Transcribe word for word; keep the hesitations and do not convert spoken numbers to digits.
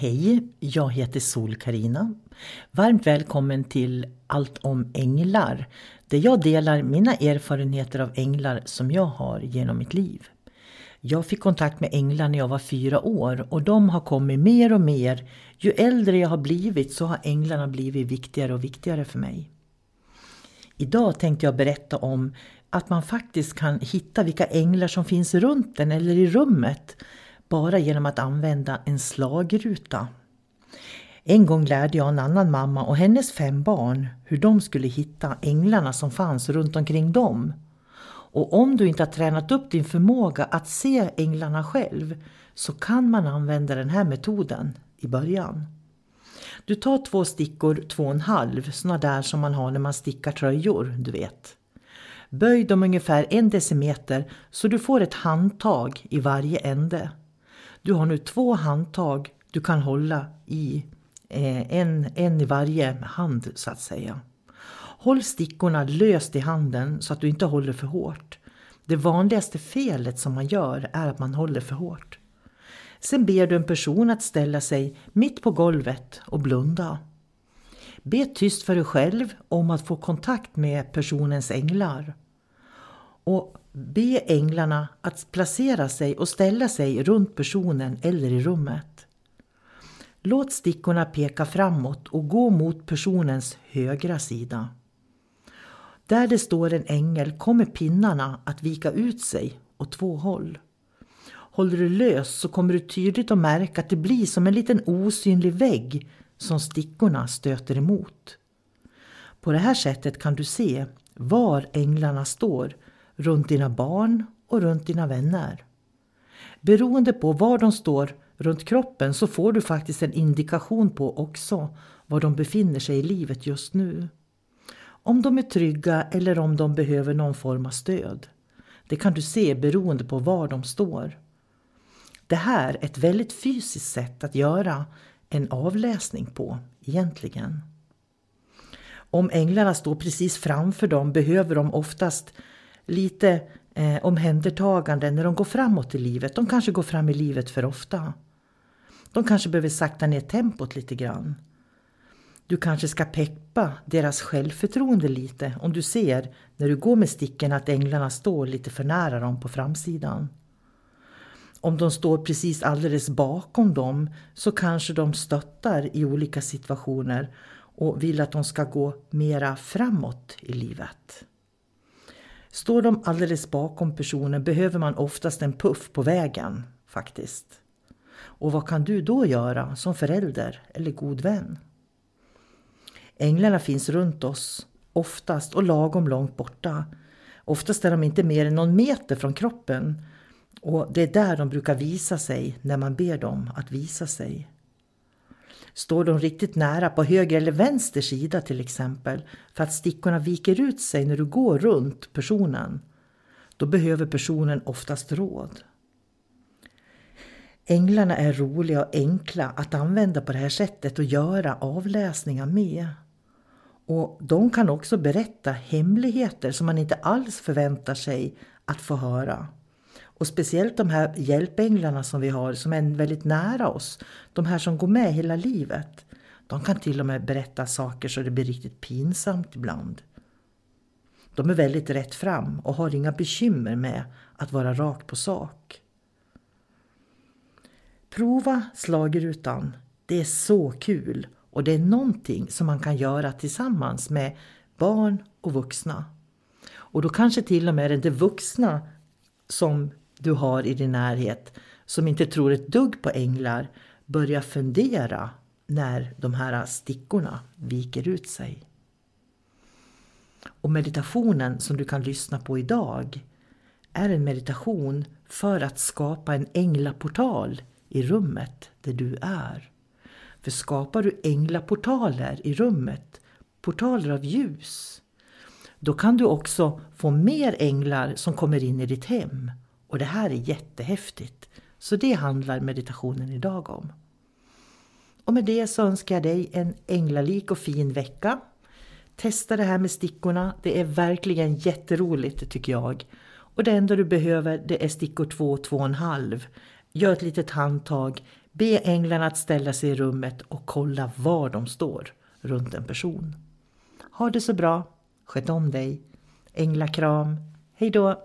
Hej, jag heter Sol Karina. Varmt välkommen till Allt om änglar, där jag delar mina erfarenheter av änglar som jag har genom mitt liv. Jag fick kontakt med änglar när jag var fyra år och de har kommit mer och mer. Ju äldre jag har blivit så har änglarna blivit viktigare och viktigare för mig. Idag tänkte jag berätta om att man faktiskt kan hitta vilka änglar som finns runt en eller i rummet. Bara genom att använda en slagruta. En gång lärde jag en annan mamma och hennes fem barn hur de skulle hitta änglarna som fanns runt omkring dem. Och om du inte har tränat upp din förmåga att se änglarna själv så kan man använda den här metoden i början. Du tar två stickor, två och en halv, sådana där som man har när man stickar tröjor, du vet. Böj dem ungefär en decimeter så du får ett handtag i varje ände. Du har nu två handtag du kan hålla i, eh, en, en i varje hand så att säga. Håll stickorna löst i handen så att du inte håller för hårt. Det vanligaste felet som man gör är att man håller för hårt. Sen ber du en person att ställa sig mitt på golvet och blunda. Be tyst för dig själv om att få kontakt med personens änglar. Och be änglarna att placera sig och ställa sig runt personen eller i rummet. Låt stickorna peka framåt och gå mot personens högra sida. Där det står en ängel kommer pinnarna att vika ut sig åt två håll. Håller du lös så kommer du tydligt att märka att det blir som en liten osynlig vägg som stickorna stöter emot. På det här sättet kan du se var änglarna står runt dina barn och runt dina vänner. Beroende på var de står runt kroppen så får du faktiskt en indikation på också var de befinner sig i livet just nu. Om de är trygga eller om de behöver någon form av stöd. Det kan du se beroende på var de står. Det här är ett väldigt fysiskt sätt att göra en avläsning på egentligen. Om änglarna står precis framför dem behöver de oftast lite eh, omhändertagande när de går framåt i livet. De kanske går fram i livet för ofta. De kanske behöver sakta ner tempot lite grann. Du kanske ska peppa deras självförtroende lite om du ser när du går med sticken att änglarna står lite för nära dem på framsidan. Om de står precis alldeles bakom dem så kanske de stöttar i olika situationer och vill att de ska gå mera framåt i livet. Står de alldeles bakom personen behöver man oftast en puff på vägen faktiskt. Och vad kan du då göra som förälder eller god vän? Änglarna finns runt oss oftast och lagom långt borta. Oftast är de inte mer än någon meter från kroppen. Och det är där de brukar visa sig när man ber dem att visa sig. Står de riktigt nära på höger eller vänster sida till exempel för att stickorna viker ut sig när du går runt personen, då behöver personen oftast råd. Änglarna är roliga och enkla att använda på det här sättet och göra avläsningar med. Och de kan också berätta hemligheter som man inte alls förväntar sig att få höra. Och speciellt de här hjälpänglarna som vi har som är väldigt nära oss. De här som går med hela livet. De kan till och med berätta saker så det blir riktigt pinsamt ibland. De är väldigt rätt fram och har inga bekymmer med att vara rakt på sak. Prova slagrutan. Det är så kul och det är någonting som man kan göra tillsammans med barn och vuxna. Och då kanske till och med inte vuxna som du har i din närhet som inte tror ett dugg på änglar börjar fundera när de här stickorna viker ut sig. Och meditationen som du kan lyssna på idag är en meditation för att skapa en änglaportal i rummet där du är. För skapar du änglaportaler i rummet, portaler av ljus, då kan du också få mer änglar som kommer in i ditt hem. Och det här är jättehäftigt. Så det handlar meditationen idag om. Och med det så önskar jag dig en änglalik och fin vecka. Testa det här med stickorna. Det är verkligen jätteroligt tycker jag. Och det enda du behöver det är stickor två och två och en halv. Gör ett litet handtag. Be änglarna att ställa sig i rummet och kolla var de står runt en person. Ha det så bra. Sköt om dig. Änglakram. Hej då!